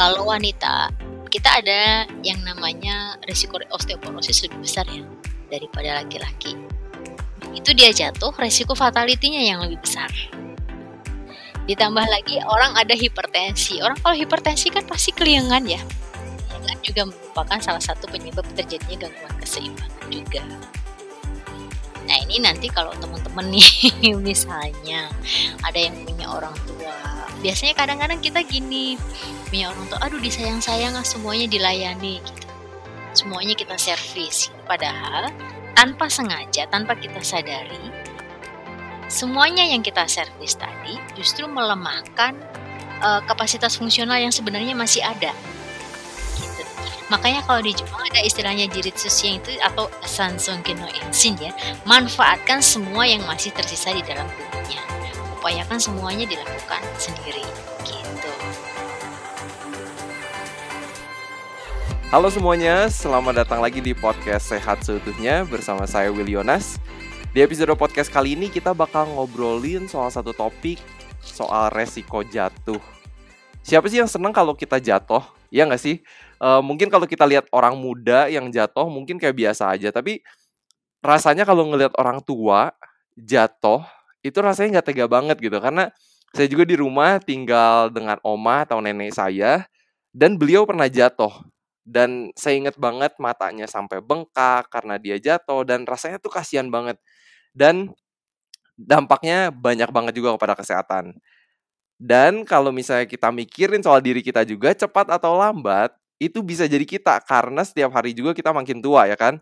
kalau wanita kita ada yang namanya risiko osteoporosis lebih besar ya daripada laki-laki. Itu dia jatuh, risiko fatality-nya yang lebih besar. Ditambah lagi orang ada hipertensi. Orang kalau hipertensi kan pasti keliangan ya. Kan juga merupakan salah satu penyebab terjadinya gangguan keseimbangan juga. Nah ini nanti kalau teman-teman nih misalnya ada yang punya orang tua, biasanya kadang-kadang kita gini, punya orang tua, aduh disayang-sayang semuanya dilayani gitu. Semuanya kita servis, padahal tanpa sengaja, tanpa kita sadari, semuanya yang kita servis tadi justru melemahkan kapasitas fungsional yang sebenarnya masih ada. Makanya kalau di Jepang ada istilahnya Jiritsu Shien itu atau Sansonken no Ensin ya, manfaatkan semua yang masih tersisa di dalam tubuhnya. Upayakan semuanya dilakukan sendiri gitu. Halo semuanya, selamat datang lagi di podcast Sehat Seutuhnya bersama saya Willy Onas. Di episode podcast kali ini kita bakal ngobrolin soal satu topik, soal resiko jatuh. Siapa sih yang senang kalau kita jatuh? Ya nggak sih? Mungkin kalau kita lihat orang muda yang jatuh mungkin kayak biasa aja, tapi rasanya kalau ngelihat orang tua jatuh itu rasanya nggak tega banget gitu, karena saya juga di rumah tinggal dengan oma atau nenek saya dan beliau pernah jatuh dan saya ingat banget matanya sampai bengkak karena dia jatuh dan rasanya tuh kasihan banget dan dampaknya banyak banget juga kepada kesehatan. Dan kalau misalnya kita mikirin soal diri kita juga, cepat atau lambat itu bisa jadi kita, karena setiap hari juga kita makin tua ya kan.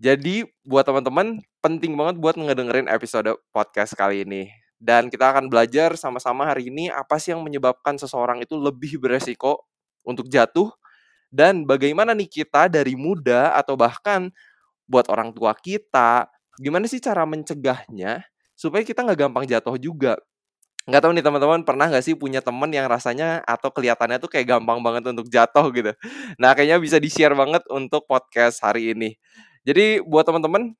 Jadi buat teman-teman penting banget buat ngedengerin episode podcast kali ini. Dan kita akan belajar sama-sama hari ini apa sih yang menyebabkan seseorang itu lebih beresiko untuk jatuh. Dan bagaimana nih kita dari muda atau bahkan buat orang tua kita, gimana sih cara mencegahnya supaya kita gak gampang jatuh juga. Nggak tahu nih teman-teman, pernah nggak sih punya teman yang rasanya atau kelihatannya tuh kayak gampang banget untuk jatuh gitu. Nah kayaknya bisa di-share banget untuk podcast hari ini. Jadi buat teman-teman,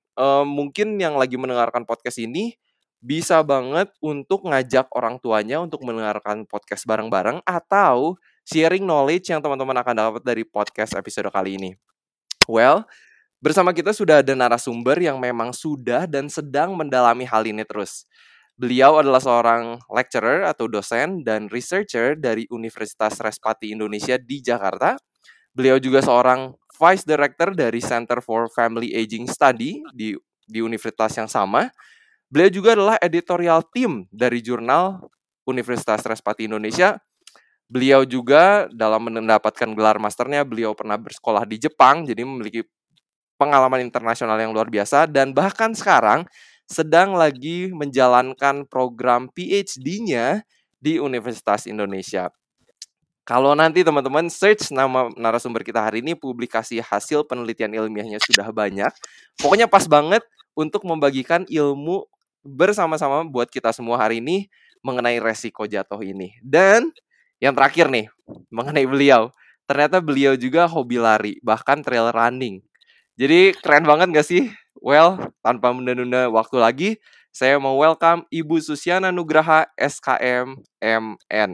mungkin yang lagi mendengarkan podcast ini bisa banget untuk ngajak orang tuanya untuk mendengarkan podcast bareng-bareng atau sharing knowledge yang teman-teman akan dapat dari podcast episode kali ini. Well, bersama kita sudah ada narasumber yang memang sudah dan sedang mendalami hal ini terus. Beliau adalah seorang lecturer atau dosen dan researcher dari Universitas Respati Indonesia di Jakarta. Beliau juga seorang vice director dari Center for Family Aging Study di universitas yang sama. Beliau juga adalah editorial team dari jurnal Universitas Respati Indonesia. Beliau juga dalam mendapatkan gelar masternya, beliau pernah bersekolah di Jepang, jadi memiliki pengalaman internasional yang luar biasa dan bahkan sekarang sedang lagi menjalankan program PhD-nya di Universitas Indonesia. Kalau nanti teman-teman search nama narasumber kita hari ini, publikasi hasil penelitian ilmiahnya sudah banyak. Pokoknya pas banget untuk membagikan ilmu bersama-sama buat kita semua hari ini mengenai resiko jatuh ini. Dan yang terakhir nih, mengenai beliau. Ternyata beliau juga hobi lari, bahkan trail running. Jadi keren banget gak sih? Well, tanpa menunda-nunda waktu lagi, saya mau welcome Ibu Susiana Nugraha, SKM, MN.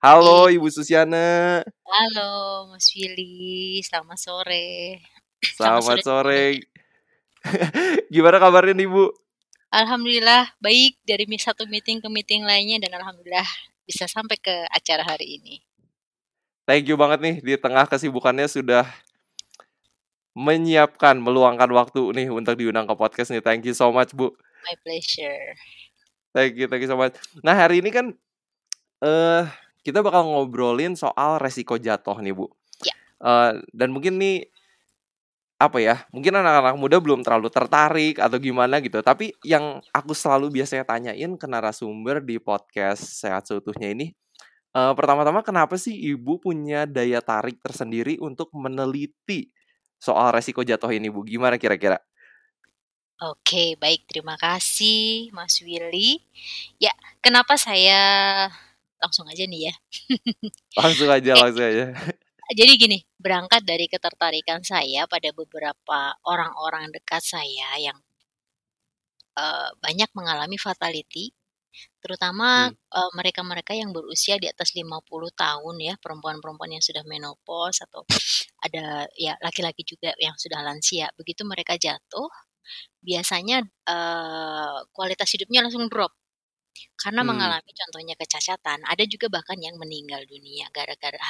Halo Ibu Susiana. Halo Mas Willy, selamat sore. Selamat sore. Gimana kabarnya Ibu? Alhamdulillah, baik, dari satu meeting ke meeting lainnya dan alhamdulillah bisa sampai ke acara hari ini. Thank you banget nih, di tengah kesibukannya sudah menyiapkan, meluangkan waktu nih untuk diundang ke podcast nih. Thank you so much, Bu. My pleasure. Thank you so much. Nah, hari ini kan kita bakal ngobrolin soal resiko jatuh nih, Bu. Yeah. Dan mungkin nih, mungkin anak-anak muda belum terlalu tertarik atau gimana gitu. Tapi yang aku selalu biasanya tanyain ke narasumber di podcast Sehat Seutuhnya ini, pertama-tama kenapa sih Ibu punya daya tarik tersendiri untuk meneliti soal resiko jatuh ini, Bu? Gimana kira-kira? Oke, baik. Terima kasih, Mas Willy. Ya, kenapa saya... Langsung aja nih ya. Langsung aja. Jadi gini, berangkat dari ketertarikan saya pada beberapa orang-orang dekat saya yang banyak mengalami fatality terutama mereka-mereka yang berusia di atas 50 tahun ya, perempuan-perempuan yang sudah menopause atau ada ya laki-laki juga yang sudah lansia. Begitu mereka jatuh, biasanya kualitas hidupnya langsung drop karena mengalami contohnya kecacatan. Ada juga bahkan yang meninggal dunia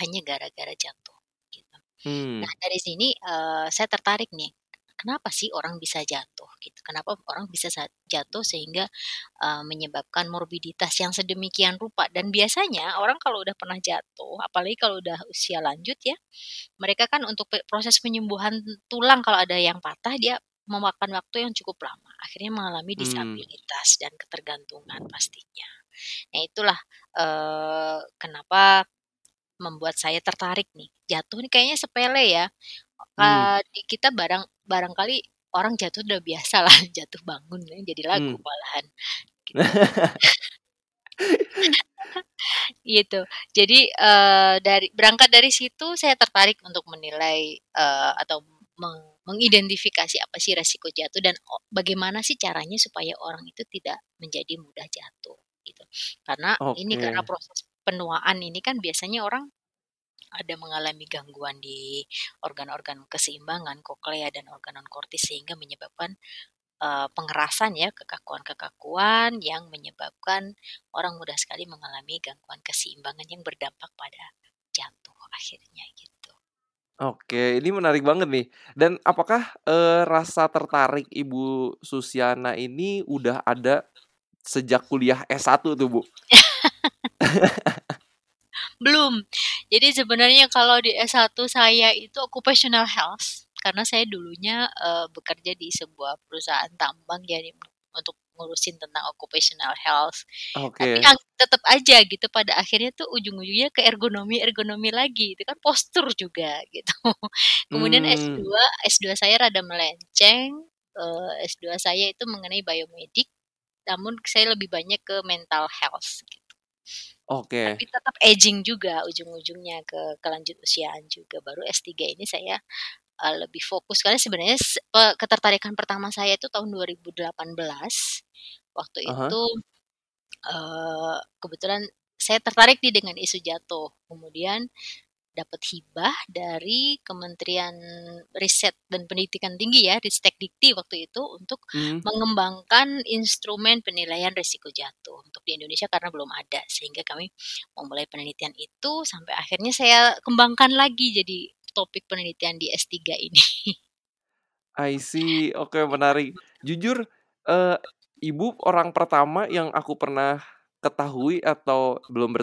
hanya gara-gara jatuh gitu. Nah, dari sini saya tertarik nih, kenapa sih orang bisa jatuh gitu? Kenapa orang bisa jatuh sehingga menyebabkan morbiditas yang sedemikian rupa? Dan biasanya orang kalau udah pernah jatuh, apalagi kalau udah usia lanjut ya, mereka kan untuk proses penyembuhan tulang kalau ada yang patah dia memakan waktu yang cukup lama. Akhirnya mengalami disabilitas dan ketergantungan pastinya. Nah, itulah kenapa membuat saya tertarik nih. Jatuh ini kayaknya sepele ya. Kita barangkali orang jatuh udah biasa lah, jatuh bangun jadi lagu malahan gitu. Gitu. Jadi berangkat dari situ saya tertarik untuk menilai atau mengidentifikasi apa sih resiko jatuh dan bagaimana sih caranya supaya orang itu tidak menjadi mudah jatuh gitu. Karena ini karena proses penuaan ini kan biasanya orang ada mengalami gangguan di organ-organ keseimbangan, koklea dan organon kortis sehingga menyebabkan pengerasan ya, kekakuan-kekakuan yang menyebabkan orang mudah sekali mengalami gangguan keseimbangan yang berdampak pada jatuh akhirnya gitu. Oke, ini menarik banget nih. Dan apakah rasa tertarik Ibu Susiana ini udah ada sejak kuliah S1 tuh, Bu? Belum. Jadi sebenarnya kalau di S1 saya itu occupational health karena saya dulunya bekerja di sebuah perusahaan tambang jadi untuk ngurusin tentang occupational health. Okay. Tapi tetap aja gitu pada akhirnya tuh ujung-ujungnya ke ergonomi lagi. Itu kan postur juga gitu. Kemudian S2 saya rada melenceng. S2 saya itu mengenai biomedik namun saya lebih banyak ke mental health gitu. Oke. Tapi tetap aging juga ujung-ujungnya ke lanjut usiaan juga. Baru S3 ini saya lebih fokus karena sebenarnya ketertarikan pertama saya itu tahun 2018. Waktu itu kebetulan saya tertarik dengan isu jatuh. Kemudian dapat hibah dari Kementerian Riset dan Pendidikan Tinggi ya, Ristekdikti waktu itu untuk mengembangkan instrumen penilaian risiko jatuh untuk di Indonesia karena belum ada sehingga kami memulai penelitian itu sampai akhirnya saya kembangkan lagi jadi topik penelitian di S3 ini. I see, oke, menarik. Jujur, Ibu orang pertama yang aku pernah ketahui atau belum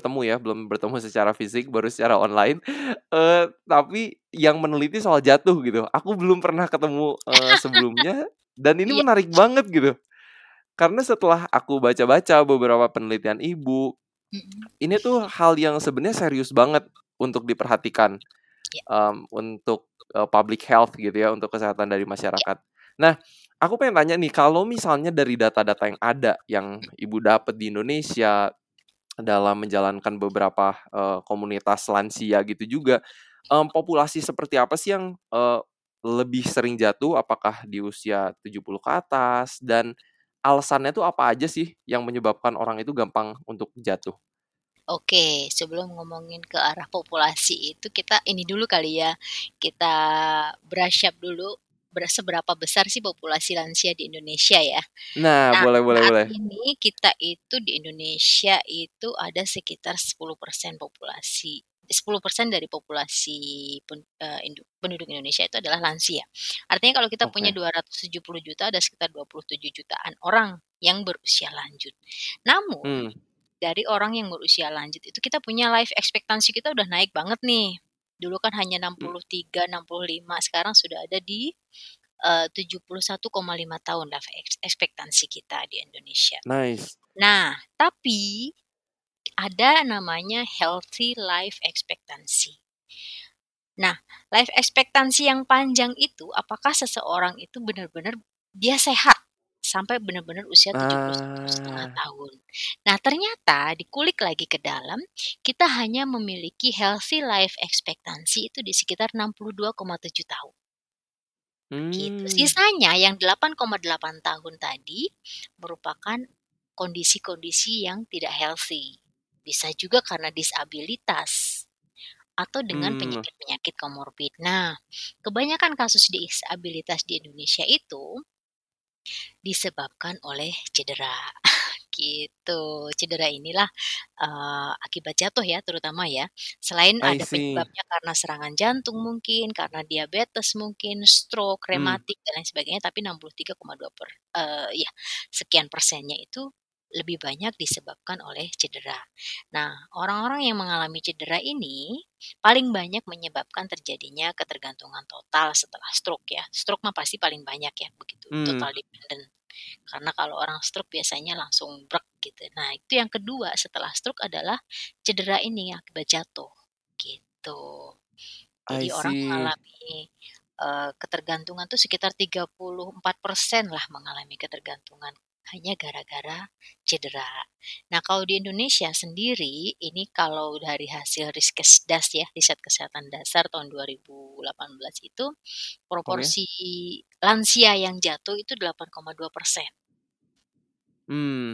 bertemu secara fisik, baru secara online, tapi yang meneliti soal jatuh gitu, aku belum pernah ketemu sebelumnya, dan ini menarik banget gitu, karena setelah aku baca-baca beberapa penelitian Ibu, ini tuh hal yang sebenarnya serius banget untuk diperhatikan, untuk public health gitu ya, untuk kesehatan dari masyarakat. Nah, aku pengen tanya nih, kalau misalnya dari data-data yang ada yang Ibu dapat di Indonesia dalam menjalankan beberapa komunitas lansia gitu juga, populasi seperti apa sih yang lebih sering jatuh? Apakah di usia 70 ke atas? Dan alasannya tuh apa aja sih yang menyebabkan orang itu gampang untuk jatuh? Oke, sebelum ngomongin ke arah populasi itu, kita ini dulu kali ya, kita brush up dulu. Seberapa besar sih populasi lansia di Indonesia ya? Nah, boleh. Ini kita itu di Indonesia itu ada sekitar 10% populasi. 10% dari populasi penduduk Indonesia itu adalah lansia. Artinya kalau kita punya 270 juta, ada sekitar 27 jutaan orang yang berusia lanjut. Namun, dari orang yang berusia lanjut itu kita punya life expectancy kita udah naik banget nih. Dulu kan hanya 63, 65, sekarang sudah ada di 71,5 tahun lah ekspektansi kita di Indonesia. Nice. Nah, tapi ada namanya healthy life expectancy. Nah, life expectancy yang panjang itu apakah seseorang itu benar-benar dia sehat sampai benar-benar usia 71,5 tahun. Nah, ternyata dikulik lagi ke dalam, kita hanya memiliki healthy life expectancy itu di sekitar 62,7 tahun. Gitu. Sisanya yang 8,8 tahun tadi merupakan kondisi-kondisi yang tidak healthy. Bisa juga karena disabilitas atau dengan penyakit-penyakit komorbid. Nah, kebanyakan kasus disabilitas di Indonesia itu disebabkan oleh cedera. Gitu. Cedera inilah akibat jatuh ya, terutama ya. Selain ada penyebabnya karena serangan jantung mungkin, karena diabetes mungkin, stroke, rematik dan lain sebagainya, tapi 63,2% itu lebih banyak disebabkan oleh cedera. Nah, orang-orang yang mengalami cedera ini paling banyak menyebabkan terjadinya ketergantungan total setelah stroke ya. Stroke mah pasti paling banyak ya, begitu. Total dependent. Karena kalau orang stroke biasanya langsung brek gitu. Nah, itu yang kedua setelah stroke adalah cedera ini akibat jatuh gitu. Jadi orang mengalami ketergantungan tuh sekitar 34% lah mengalami ketergantungan hanya gara-gara cedera. Nah, kalau di Indonesia sendiri, ini kalau dari hasil Riskesdas ya, Riset Kesehatan Dasar tahun 2018 itu, proporsi lansia yang jatuh itu 8,2%.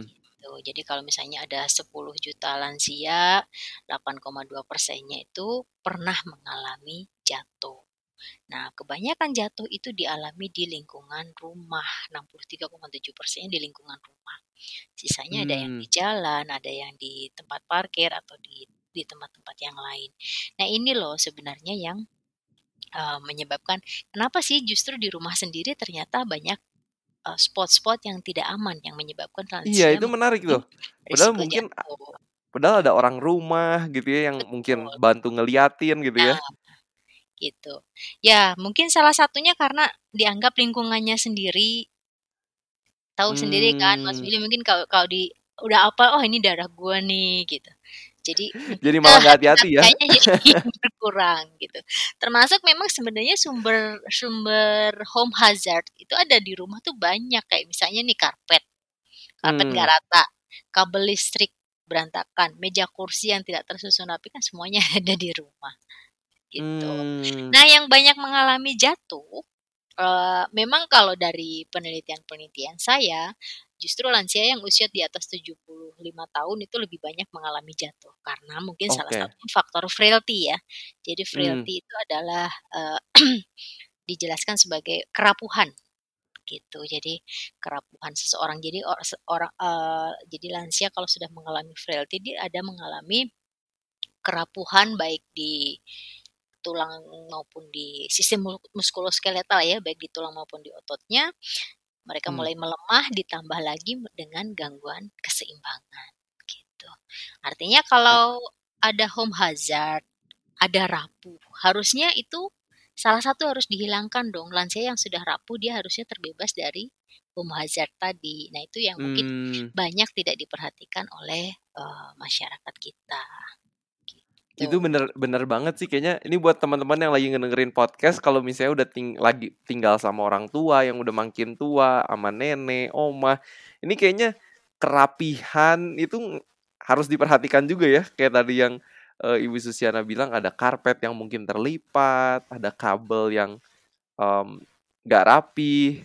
Gitu. Jadi kalau misalnya ada 10 juta lansia, 8,2%-nya itu pernah mengalami jatuh. Nah, kebanyakan jatuh itu dialami di lingkungan rumah. 63,7% di lingkungan rumah. Sisanya ada yang di jalan, ada yang di tempat parkir atau di tempat-tempat yang lain. Nah, ini loh sebenarnya yang menyebabkan kenapa sih justru di rumah sendiri ternyata banyak spot-spot yang tidak aman yang menyebabkan lansia. Iya, itu menarik loh. Padahal mungkin ada orang rumah gitu ya yang mungkin bantu ngeliatin gitu ya. Gitu. Ya, mungkin salah satunya karena dianggap lingkungannya sendiri. Tahu sendiri kan Mas Willy, mungkin kalau di udah apa, oh ini darah gua nih gitu. Jadi malah nggak hati-hati ya. Kayaknya berkurang gitu. Termasuk memang sebenarnya sumber home hazard itu ada di rumah tuh banyak, kayak misalnya nih karpet nggak rata, kabel listrik berantakan, meja kursi yang tidak tersusun rapi, kan semuanya ada di rumah. Gitu. Nah, yang banyak mengalami jatuh, memang kalau dari penelitian-penelitian saya, justru lansia yang usia di atas 75 tahun itu lebih banyak mengalami jatuh karena mungkin salah satu faktor frailty ya. Jadi frailty itu adalah dijelaskan sebagai kerapuhan gitu. Jadi kerapuhan seseorang. Jadi jadi lansia kalau sudah mengalami frailty dia ada mengalami kerapuhan baik di tulang maupun di sistem muskuloskeletal ya, baik di tulang maupun di ototnya. Mereka mulai melemah ditambah lagi dengan gangguan keseimbangan gitu. Artinya kalau ada home hazard, ada rapuh, harusnya itu salah satu harus dihilangkan dong. Lansia yang sudah rapuh dia harusnya terbebas dari home hazard tadi. Nah, itu yang mungkin banyak tidak diperhatikan oleh masyarakat kita. Itu bener banget sih kayaknya. Ini buat teman-teman yang lagi ngedengerin podcast, kalau misalnya udah lagi tinggal sama orang tua, yang udah makin tua, sama nenek, oma, ini kayaknya kerapihan itu harus diperhatikan juga ya. Kayak tadi yang Ibu Susiana bilang, ada karpet yang mungkin terlipat, ada kabel yang gak rapi.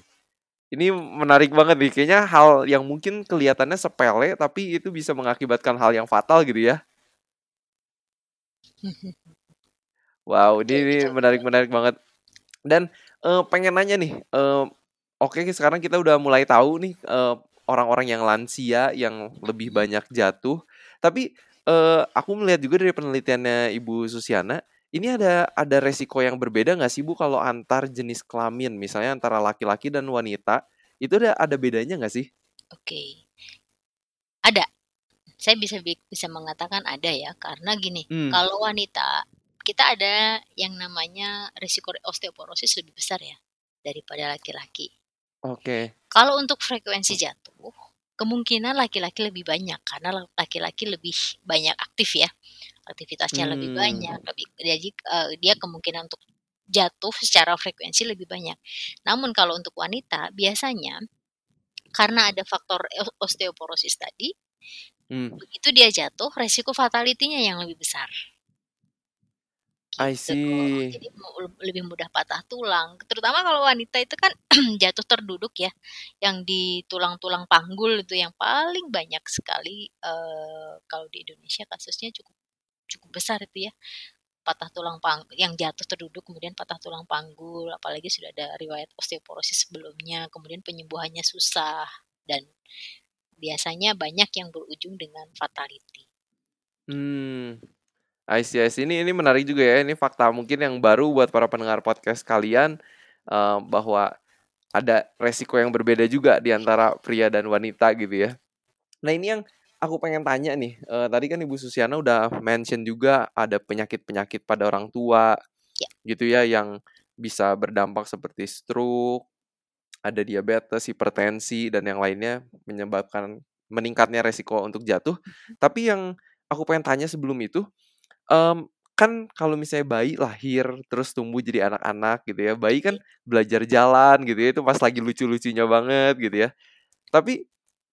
Ini menarik banget nih, kayaknya hal yang mungkin kelihatannya sepele tapi itu bisa mengakibatkan hal yang fatal gitu ya. Wow, ini menarik-menarik banget. Dan pengen nanya nih, sekarang kita udah mulai tahu nih orang-orang yang lansia yang lebih banyak jatuh. Tapi aku melihat juga dari penelitiannya Ibu Susiana, ini ada resiko yang berbeda nggak sih Bu kalau antar jenis kelamin, misalnya antara laki-laki dan wanita, itu ada bedanya nggak sih? Oke, ada. Saya bisa mengatakan ada ya, karena gini, kalau wanita kita ada yang namanya risiko osteoporosis lebih besar ya daripada laki-laki. Oke. Kalau untuk frekuensi jatuh, kemungkinan laki-laki lebih banyak karena laki-laki lebih banyak aktif ya, aktivitasnya lebih banyak, dia kemungkinan untuk jatuh secara frekuensi lebih banyak. Namun kalau untuk wanita biasanya karena ada faktor osteoporosis tadi. Begitu dia jatuh, resiko fatality-nya yang lebih besar. Gitu. I see. Jadi lebih mudah patah tulang. Terutama kalau wanita itu kan jatuh terduduk ya, yang di tulang-tulang panggul itu yang paling banyak sekali. Kalau di Indonesia kasusnya cukup besar itu ya. Patah tulang panggul, yang jatuh terduduk kemudian patah tulang panggul, apalagi sudah ada riwayat osteoporosis sebelumnya, kemudian penyembuhannya susah dan biasanya banyak yang berujung dengan fatality. I see. Ini menarik juga ya, ini fakta mungkin yang baru buat para pendengar podcast kalian, bahwa ada resiko yang berbeda juga di antara pria dan wanita gitu ya. Nah ini yang aku pengen tanya nih, tadi kan Ibu Susiana udah mention juga ada penyakit-penyakit pada orang tua gitu ya, yang bisa berdampak seperti stroke, ada diabetes, hipertensi, dan yang lainnya menyebabkan meningkatnya resiko untuk jatuh. Tapi yang aku pengen tanya sebelum itu, kan kalau misalnya bayi lahir terus tumbuh jadi anak-anak gitu ya, bayi kan belajar jalan gitu ya, itu pas lagi lucu-lucunya banget gitu ya. Tapi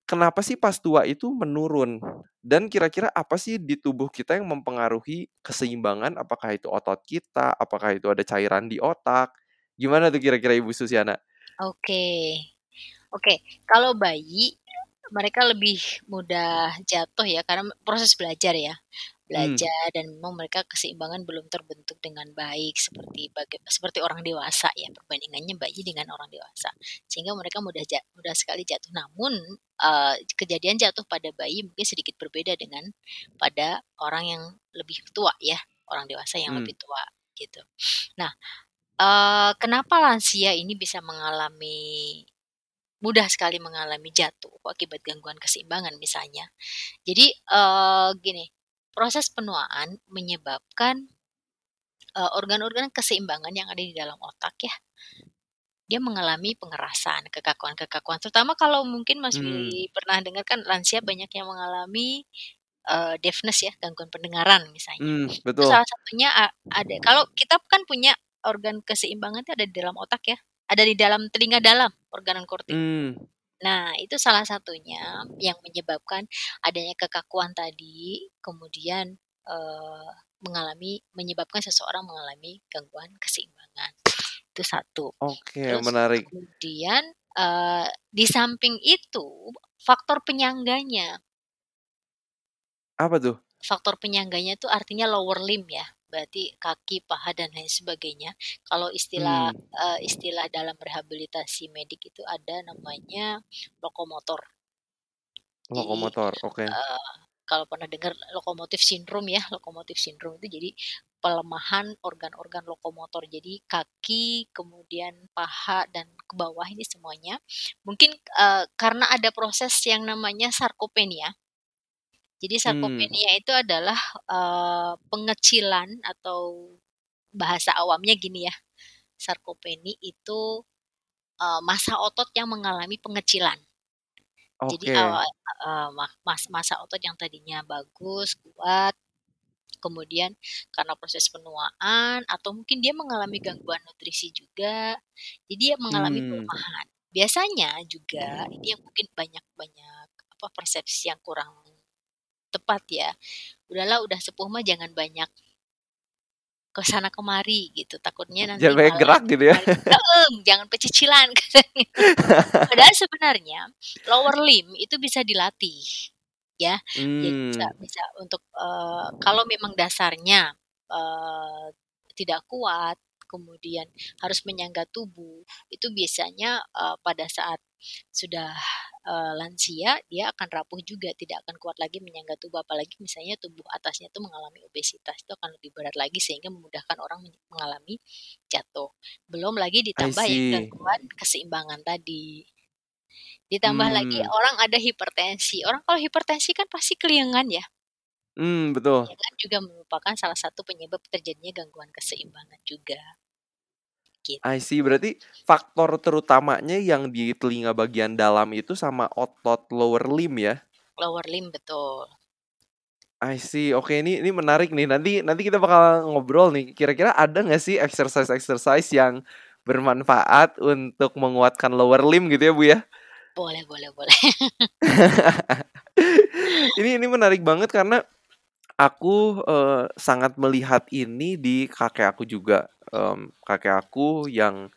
kenapa sih pas tua itu menurun? Dan kira-kira apa sih di tubuh kita yang mempengaruhi keseimbangan? Apakah itu otot kita? Apakah itu ada cairan di otak? Gimana tuh kira-kira Ibu Susiana? Oke. Kalau bayi, mereka lebih mudah jatuh ya, karena proses belajar ya. Dan memang mereka keseimbangan belum terbentuk dengan baik seperti orang dewasa ya, perbandingannya bayi dengan orang dewasa, sehingga mereka mudah sekali jatuh. Namun kejadian jatuh pada bayi mungkin sedikit berbeda dengan pada orang yang lebih tua ya, orang dewasa yang lebih tua gitu. Nah, kenapa lansia ini bisa mudah sekali mengalami jatuh akibat gangguan keseimbangan misalnya? Jadi gini. Proses penuaan menyebabkan organ-organ keseimbangan yang ada di dalam otak ya, dia mengalami pengerasan, kekakuan. Terutama kalau mungkin Mas Willy pernah dengar kan, lansia banyak yang mengalami deafness ya, gangguan pendengaran misalnya. Betul. Itu salah satunya ada. Kalau kita kan punya organ keseimbangan itu ada di dalam otak ya, ada di dalam telinga dalam, organ kortik. Nah, itu salah satunya yang menyebabkan adanya kekakuan tadi, kemudian menyebabkan seseorang mengalami gangguan keseimbangan. Itu satu. Oke, menarik. Kemudian di samping itu faktor penyangganya. Apa tuh? Faktor penyangganya itu artinya lower limb ya, berarti kaki, paha, dan lain sebagainya. Kalau istilah dalam rehabilitasi medik itu ada namanya lokomotor. Lokomotor, oke. Kalau pernah dengar lokomotif sindrom itu jadi pelemahan organ-organ lokomotor. Jadi kaki, kemudian paha, dan ke bawah ini semuanya. Mungkin karena ada proses yang namanya sarkopenia. Jadi sarkopenia itu adalah pengecilan, atau bahasa awamnya gini ya. Sarkopenia itu massa otot yang mengalami pengecilan. Okay. Jadi massa otot yang tadinya bagus, kuat, kemudian karena proses penuaan, atau mungkin dia mengalami gangguan nutrisi juga. Jadi dia mengalami pelemahan. Biasanya juga ini yang mungkin banyak-banyak persepsi yang kurang tepat ya, udah sepuh mah jangan banyak kesana kemari gitu, takutnya nanti jangan banyak gerak gitu ya, jangan pecicilan. Padahal sebenarnya lower limb itu bisa dilatih ya, jadi bisa untuk kalau memang dasarnya tidak kuat, kemudian harus menyangga tubuh, itu biasanya pada saat sudah lansia dia akan rapuh juga, tidak akan kuat lagi menyangga tubuh, apalagi misalnya tubuh atasnya itu mengalami obesitas, itu akan lebih berat lagi sehingga memudahkan orang mengalami jatuh. Belum lagi ditambah gangguan keseimbangan tadi, ditambah lagi orang ada hipertensi. Orang kalau hipertensi kan pasti keliengan ya. Betul. Keliengan juga merupakan salah satu penyebab terjadinya gangguan keseimbangan juga. I see, berarti faktor terutamanya yang di telinga bagian dalam itu sama otot lower limb ya? Lower limb, betul. I see, oke, ini menarik nih, nanti kita bakal ngobrol nih, kira-kira ada gak sih exercise yang bermanfaat untuk menguatkan lower limb gitu ya Bu ya? Boleh. Ini menarik banget karena Aku sangat melihat ini di kakek aku juga. Kakek aku yang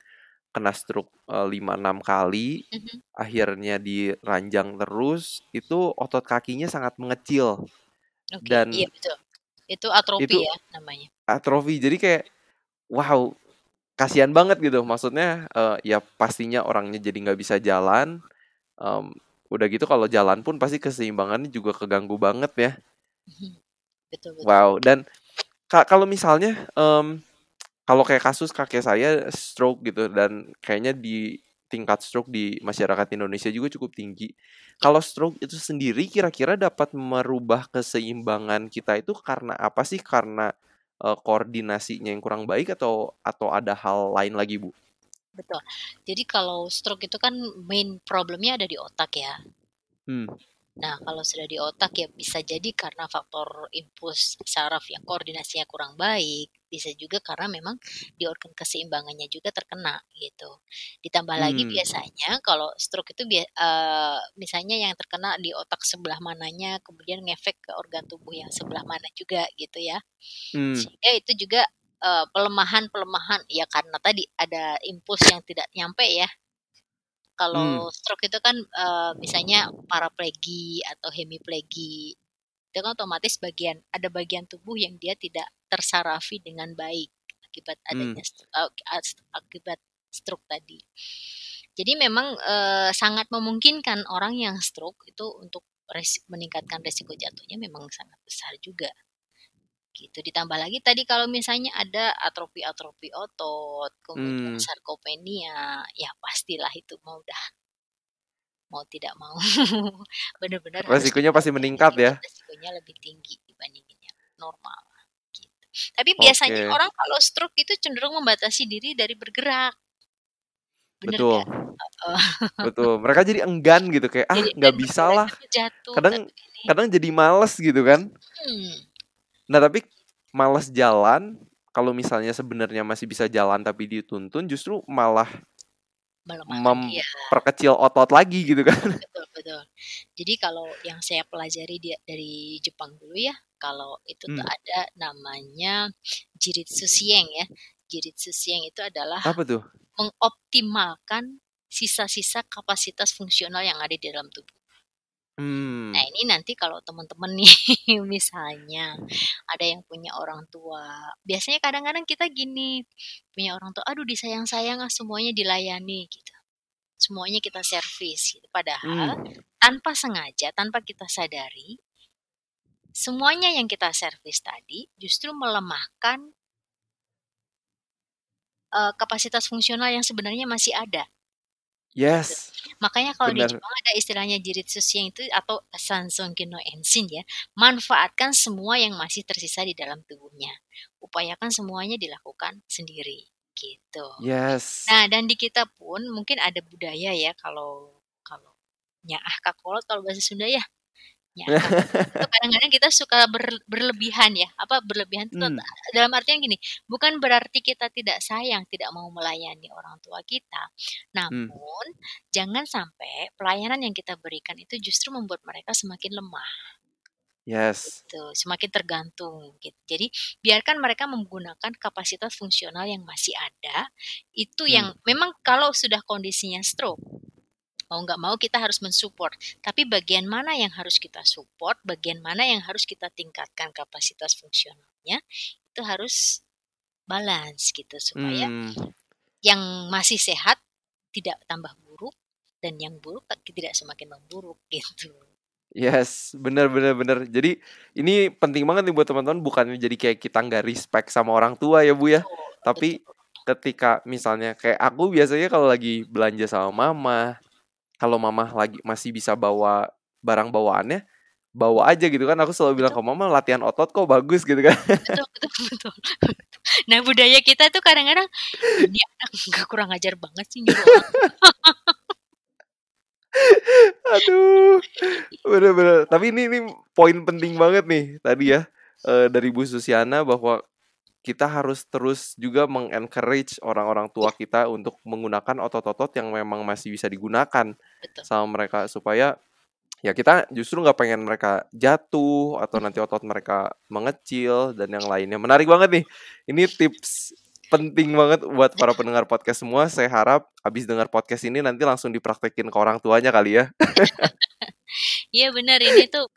kena stroke 5-6 kali, akhirnya diranjang terus, itu otot kakinya sangat mengecil. Okay, dan iya betul. Itu atrofi itu, ya namanya. Atrofi, jadi kayak wow, kasihan banget gitu. Maksudnya ya pastinya orangnya jadi nggak bisa jalan. Udah gitu kalau jalan pun pasti keseimbangannya juga keganggu banget ya. Betul. Wow, dan kalau misalnya kalau kayak kasus kakek saya stroke gitu, dan kayaknya di tingkat stroke di masyarakat Indonesia juga cukup tinggi. Kalau stroke itu sendiri kira-kira dapat merubah keseimbangan kita itu karena apa sih? Karena koordinasinya yang kurang baik atau ada hal lain lagi, Bu? Betul. Jadi kalau stroke itu kan main problemnya ada di otak ya. Nah, kalau sudah di otak ya bisa jadi karena faktor impuls saraf yang koordinasinya kurang baik, bisa juga karena memang di organ keseimbangannya juga terkena gitu. Ditambah lagi biasanya kalau stroke itu misalnya yang terkena di otak sebelah mananya kemudian ngefek ke organ tubuh yang sebelah mana juga gitu ya. Sehingga itu juga pelemahan-pelemahan ya karena tadi ada impuls yang tidak nyampe ya. Kalau stroke itu kan misalnya paraplegi atau hemiplegi, itu kan otomatis ada bagian tubuh yang dia tidak tersarafi dengan baik akibat adanya akibat stroke tadi. Jadi memang sangat memungkinkan orang yang stroke itu untuk meningkatkan resiko jatuhnya memang sangat besar juga. Gitu. Ditambah lagi tadi kalau misalnya ada atrofi-atrofi otot, kemudian sarkopenia, ya pastilah itu mau tidak mau benar-benar resikonya pasti meningkat ya. Resikonya lebih tinggi dibandingin yang normal. Gitu. Tapi biasanya orang kalau stroke itu cenderung membatasi diri dari bergerak. Bener. Betul. Betul. Mereka jadi enggan gitu kayak nggak bisa lah. Kadang jadi malas gitu kan. Nah tapi malas jalan, kalau misalnya sebenarnya masih bisa jalan tapi dituntun justru malah memperkecil otot lagi gitu kan. Betul. Jadi kalau yang saya pelajari dari Jepang dulu ya, kalau itu tuh ada namanya Jiritsu Shien ya. Jiritsu Shien itu adalah apa tuh? Mengoptimalkan sisa-sisa kapasitas fungsional yang ada di dalam tubuh. Nah ini nanti kalau teman-teman nih misalnya ada yang punya orang tua, biasanya kadang-kadang kita gini, punya orang tua, aduh disayang-sayang semuanya dilayani gitu, semuanya kita servis gitu. Padahal tanpa sengaja, tanpa kita sadari, semuanya yang kita servis tadi justru melemahkan kapasitas fungsional yang sebenarnya masih ada. Yes. Gitu. Makanya kalau di Jepang ada istilahnya jiritsu shien itu atau sansongi no ensin ya, manfaatkan semua yang masih tersisa di dalam tubuhnya. Upayakan semuanya dilakukan sendiri gitu. Yes. Nah, dan di kita pun mungkin ada budaya ya kalau nyaah kakolot kalau bahasa Sunda ya. Ya, itu kadang-kadang kita suka berlebihan ya. Apa berlebihan itu dalam artian gini, bukan berarti kita tidak sayang, tidak mau melayani orang tua kita. Namun jangan sampai pelayanan yang kita berikan itu justru membuat mereka semakin lemah. Yes. Gitu, semakin tergantung gitu. Jadi biarkan mereka menggunakan kapasitas fungsional yang masih ada. Itu yang memang kalau sudah kondisinya stroke, mau nggak mau kita harus mensupport. Tapi bagian mana yang harus kita support, bagian mana yang harus kita tingkatkan kapasitas fungsionalnya, itu harus balance gitu supaya yang masih sehat tidak tambah buruk dan yang buruk tidak semakin memburuk gitu. Yes, benar. Jadi ini penting banget nih buat teman-teman, bukannya jadi kayak kita nggak respect sama orang tua ya Bu ya, tapi ketika misalnya kayak aku biasanya kalau lagi belanja sama mama, kalau mama lagi masih bisa bawa barang bawaannya, bawa aja gitu kan. Aku selalu bilang ke mama, latihan otot kok bagus gitu kan. Betul. Nah budaya kita tuh kadang-kadang, ini anak gak kurang ajar banget sih. Aduh, bener-bener. Tapi ini poin penting banget nih tadi ya. Dari Bu Susiana bahwa kita harus terus juga mengencourage orang-orang tua kita untuk menggunakan otot-otot yang memang masih bisa digunakan. Betul. Sama mereka supaya ya kita justru nggak pengen mereka jatuh atau nanti otot mereka mengecil dan yang lainnya. Menarik banget nih, ini tips penting banget buat para pendengar podcast semua. Saya harap abis dengar podcast ini nanti langsung dipraktekin ke orang tuanya kali ya. Iya benar, ini tuh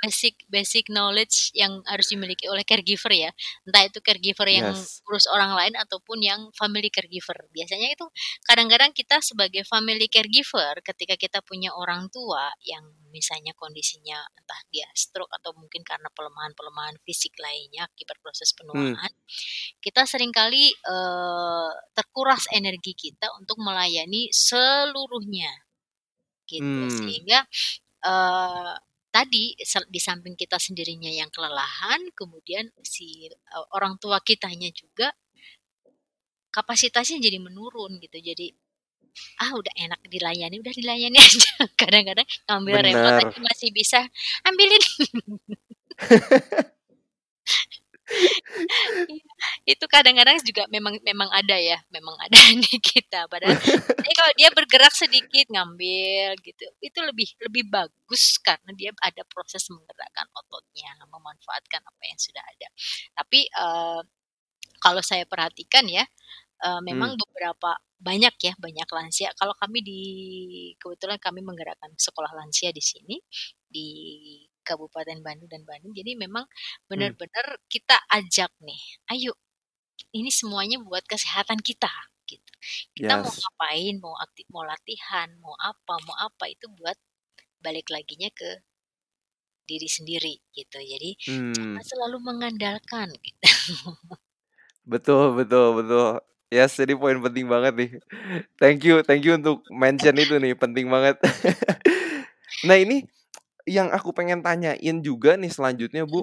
basic knowledge yang harus dimiliki oleh caregiver ya. Entah itu caregiver yang urus orang lain ataupun yang family caregiver. Biasanya itu kadang-kadang kita sebagai family caregiver ketika kita punya orang tua yang misalnya kondisinya entah dia stroke atau mungkin karena pelemahan-pelemahan fisik lainnya akibat proses penuaan, kita seringkali terkuras energi kita untuk melayani seluruhnya gitu. Sehingga tadi di samping kita sendirinya yang kelelahan, kemudian si orang tua kitanya juga kapasitasnya jadi menurun gitu. Jadi udah enak dilayani, udah dilayani aja. Kadang-kadang ambil remote aja masih bisa ambilin. Itu kadang-kadang juga memang ada ya, memang ada di kita. Padahal kalau dia bergerak sedikit ngambil gitu, itu lebih bagus karena dia ada proses menggerakkan ototnya, memanfaatkan apa yang sudah ada. Tapi kalau saya perhatikan ya, memang banyak lansia. Kalau kami kebetulan kami menggerakkan sekolah lansia di sini di Kabupaten Bandung dan Bandung. Jadi memang benar-benar kita ajak nih, ayo ini semuanya buat kesehatan kita gitu. Kita mau ngapain, mau aktif, mau latihan, mau apa itu buat balik laginya ke diri sendiri gitu. Jadi jangan selalu mengandalkan gitu. Betul. Yes, jadi poin penting banget nih. Thank you untuk mention itu nih, penting banget. Nah, ini yang aku pengen tanyain juga nih selanjutnya, Bu.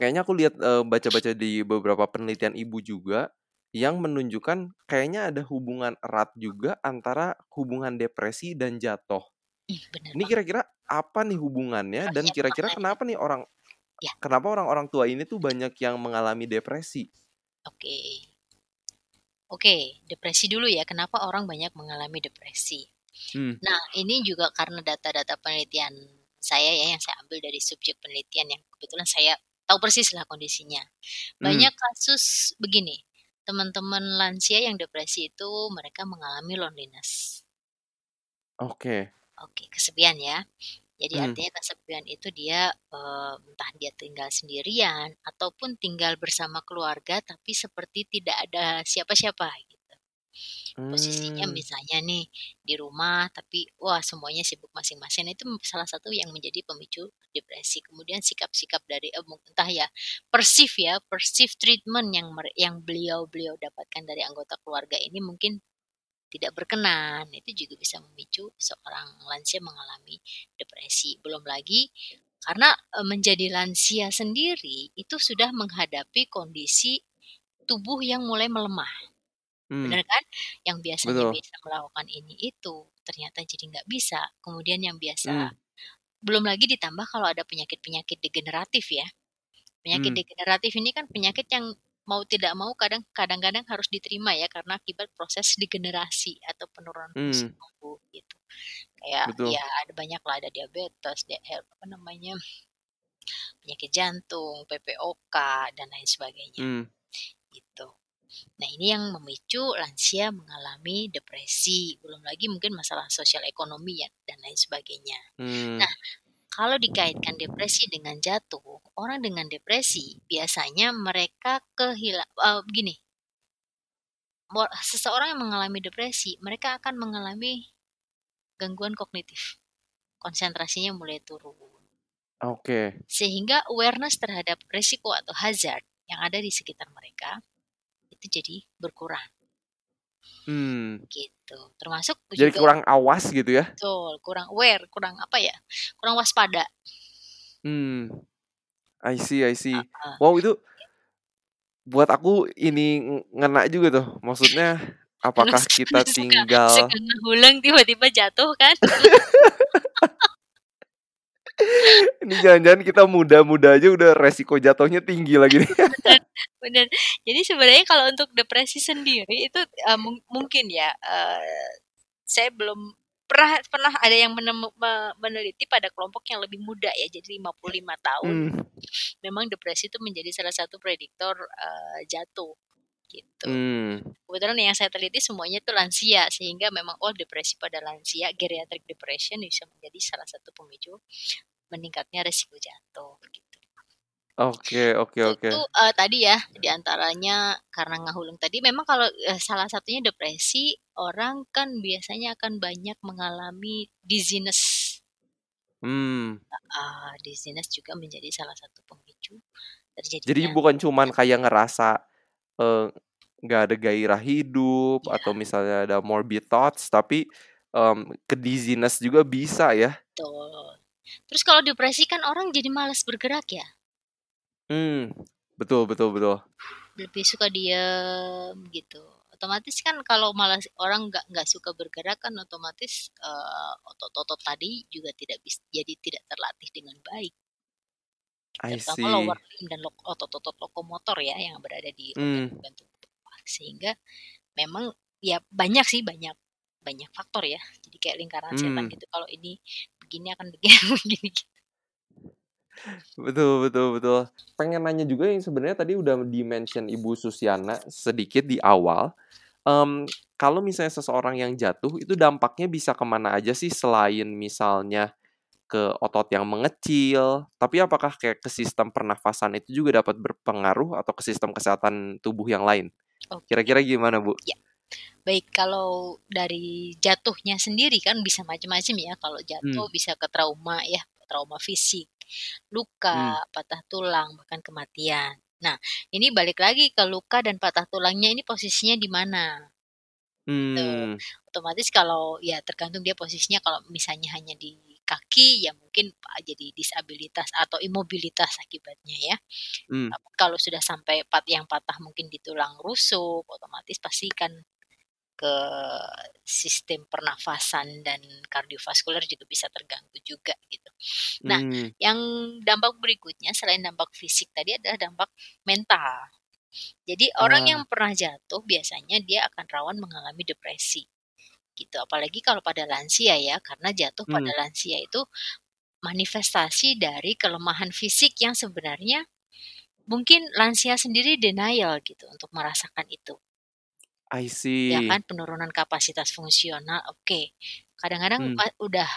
Kayaknya aku lihat baca-baca di beberapa penelitian ibu juga yang menunjukkan kayaknya ada hubungan erat juga antara hubungan depresi dan jatuh. Ini kira-kira apa nih hubungannya dan kira-kira kenapa nih orang tua ini tuh banyak yang mengalami depresi? Oke, depresi dulu ya. Kenapa orang banyak mengalami depresi? Nah, ini juga karena data-data penelitian saya ya, yang saya ambil dari subjek penelitian yang kebetulan saya tahu persis lah kondisinya. Banyak kasus begini, teman-teman lansia yang depresi itu mereka mengalami loneliness. Oke, kesepian ya. Jadi artinya kesepian itu dia entah dia tinggal sendirian ataupun tinggal bersama keluarga tapi seperti tidak ada siapa-siapa gitu. Posisinya misalnya nih di rumah tapi wah semuanya sibuk masing-masing. Nah, itu salah satu yang menjadi pemicu depresi. Kemudian sikap-sikap dari perceived treatment yang beliau dapatkan dari anggota keluarga ini mungkin tidak berkenan. Itu juga bisa memicu seorang lansia mengalami depresi. Belum lagi karena menjadi lansia sendiri itu sudah menghadapi kondisi tubuh yang mulai melemah. Benar kan? Yang biasanya bisa melakukan ini itu ternyata jadi nggak bisa. Kemudian yang biasa belum lagi ditambah kalau ada penyakit-penyakit degeneratif ya. Penyakit degeneratif ini kan penyakit yang mau tidak mau kadang-kadang harus diterima ya karena akibat proses degenerasi atau penurunan fungsi tubuh gitu. Kayak ya ada banyak lah, ada diabetes, penyakit jantung, PPOK dan lain sebagainya. Gitu. Nah, ini yang memicu lansia mengalami depresi. Belum lagi mungkin masalah sosial ekonomi ya, dan lain sebagainya. Nah, kalau dikaitkan depresi dengan jatuh, orang dengan depresi biasanya mereka seseorang yang mengalami depresi, mereka akan mengalami gangguan kognitif. Konsentrasinya mulai turun. Sehingga awareness terhadap risiko atau hazard yang ada di sekitar mereka itu jadi berkurang. Gitu. Termasuk jadi juga, kurang awas gitu ya. Betul, kurang aware, kurang waspada. I see. Wow, itu buat aku ini ngena juga tuh. Maksudnya apakah kita tinggal hulang tiba-tiba jatuh kan? Ini jangan-jangan kita muda-muda aja udah resiko jatuhnya tinggi lagi nih. Bener. Jadi sebenarnya kalau untuk depresi sendiri itu mungkin ya saya belum pernah ada yang meneliti pada kelompok yang lebih muda ya, jadi 55 tahun. Memang depresi itu menjadi salah satu prediktor jatuh gitu. Kebetulan yang saya teliti semuanya itu lansia, sehingga memang depresi pada lansia, geriatric depression bisa menjadi salah satu pemicu meningkatnya resiko jatuh gitu. Oke. Itu tadi ya, diantaranya karena ngahulung tadi. Memang kalau salah satunya depresi, orang kan biasanya akan banyak mengalami dizziness. Dizziness juga menjadi salah satu pemicu terjadinya. Jadi bukan cuman kayak ngerasa nggak ada gairah hidup atau misalnya ada morbid thoughts, tapi ke dizziness juga bisa ya. Betul. Terus kalau depresi kan orang jadi malas bergerak ya. Betul. Lebih suka diam gitu. Otomatis kan kalau malas, orang nggak suka bergerak kan otomatis otot-otot tadi juga tidak terlatih dengan baik. Terutama lower limb dan otot-otot lokomotor ya yang berada di organ tubuh. Sehingga memang ya banyak faktor ya. Jadi kayak lingkaran setan gitu. Kalau ini begini akan begini. Betul. Pengen nanya juga yang sebenarnya tadi udah di-mention Ibu Susiana sedikit di awal. Kalau misalnya seseorang yang jatuh itu dampaknya bisa kemana aja sih, selain misalnya ke otot yang mengecil, tapi apakah kayak ke sistem pernafasan itu juga dapat berpengaruh atau ke sistem kesehatan tubuh yang lain? Kira-kira gimana Bu? Ya. Baik, kalau dari jatuhnya sendiri kan bisa macam-macam ya. Kalau jatuh bisa ke trauma ya, trauma fisik, luka, patah tulang, bahkan kematian. Nah, ini balik lagi ke luka dan patah tulangnya, ini posisinya di mana? Gitu. Otomatis kalau ya tergantung dia posisinya, kalau misalnya hanya di kaki ya mungkin jadi disabilitas atau imobilitas akibatnya ya. Kalau sudah sampai yang patah mungkin di tulang rusuk, otomatis pasti kan ke sistem pernafasan dan kardiovaskular juga bisa terganggu juga gitu. Nah, yang dampak berikutnya selain dampak fisik tadi adalah dampak mental. Jadi orang yang pernah jatuh biasanya dia akan rawan mengalami depresi gitu. Apalagi kalau pada lansia ya, karena jatuh pada lansia itu manifestasi dari kelemahan fisik yang sebenarnya mungkin lansia sendiri denial gitu untuk merasakan itu. I see. Ya kan, penurunan kapasitas fungsional. Oke. Kadang-kadang udah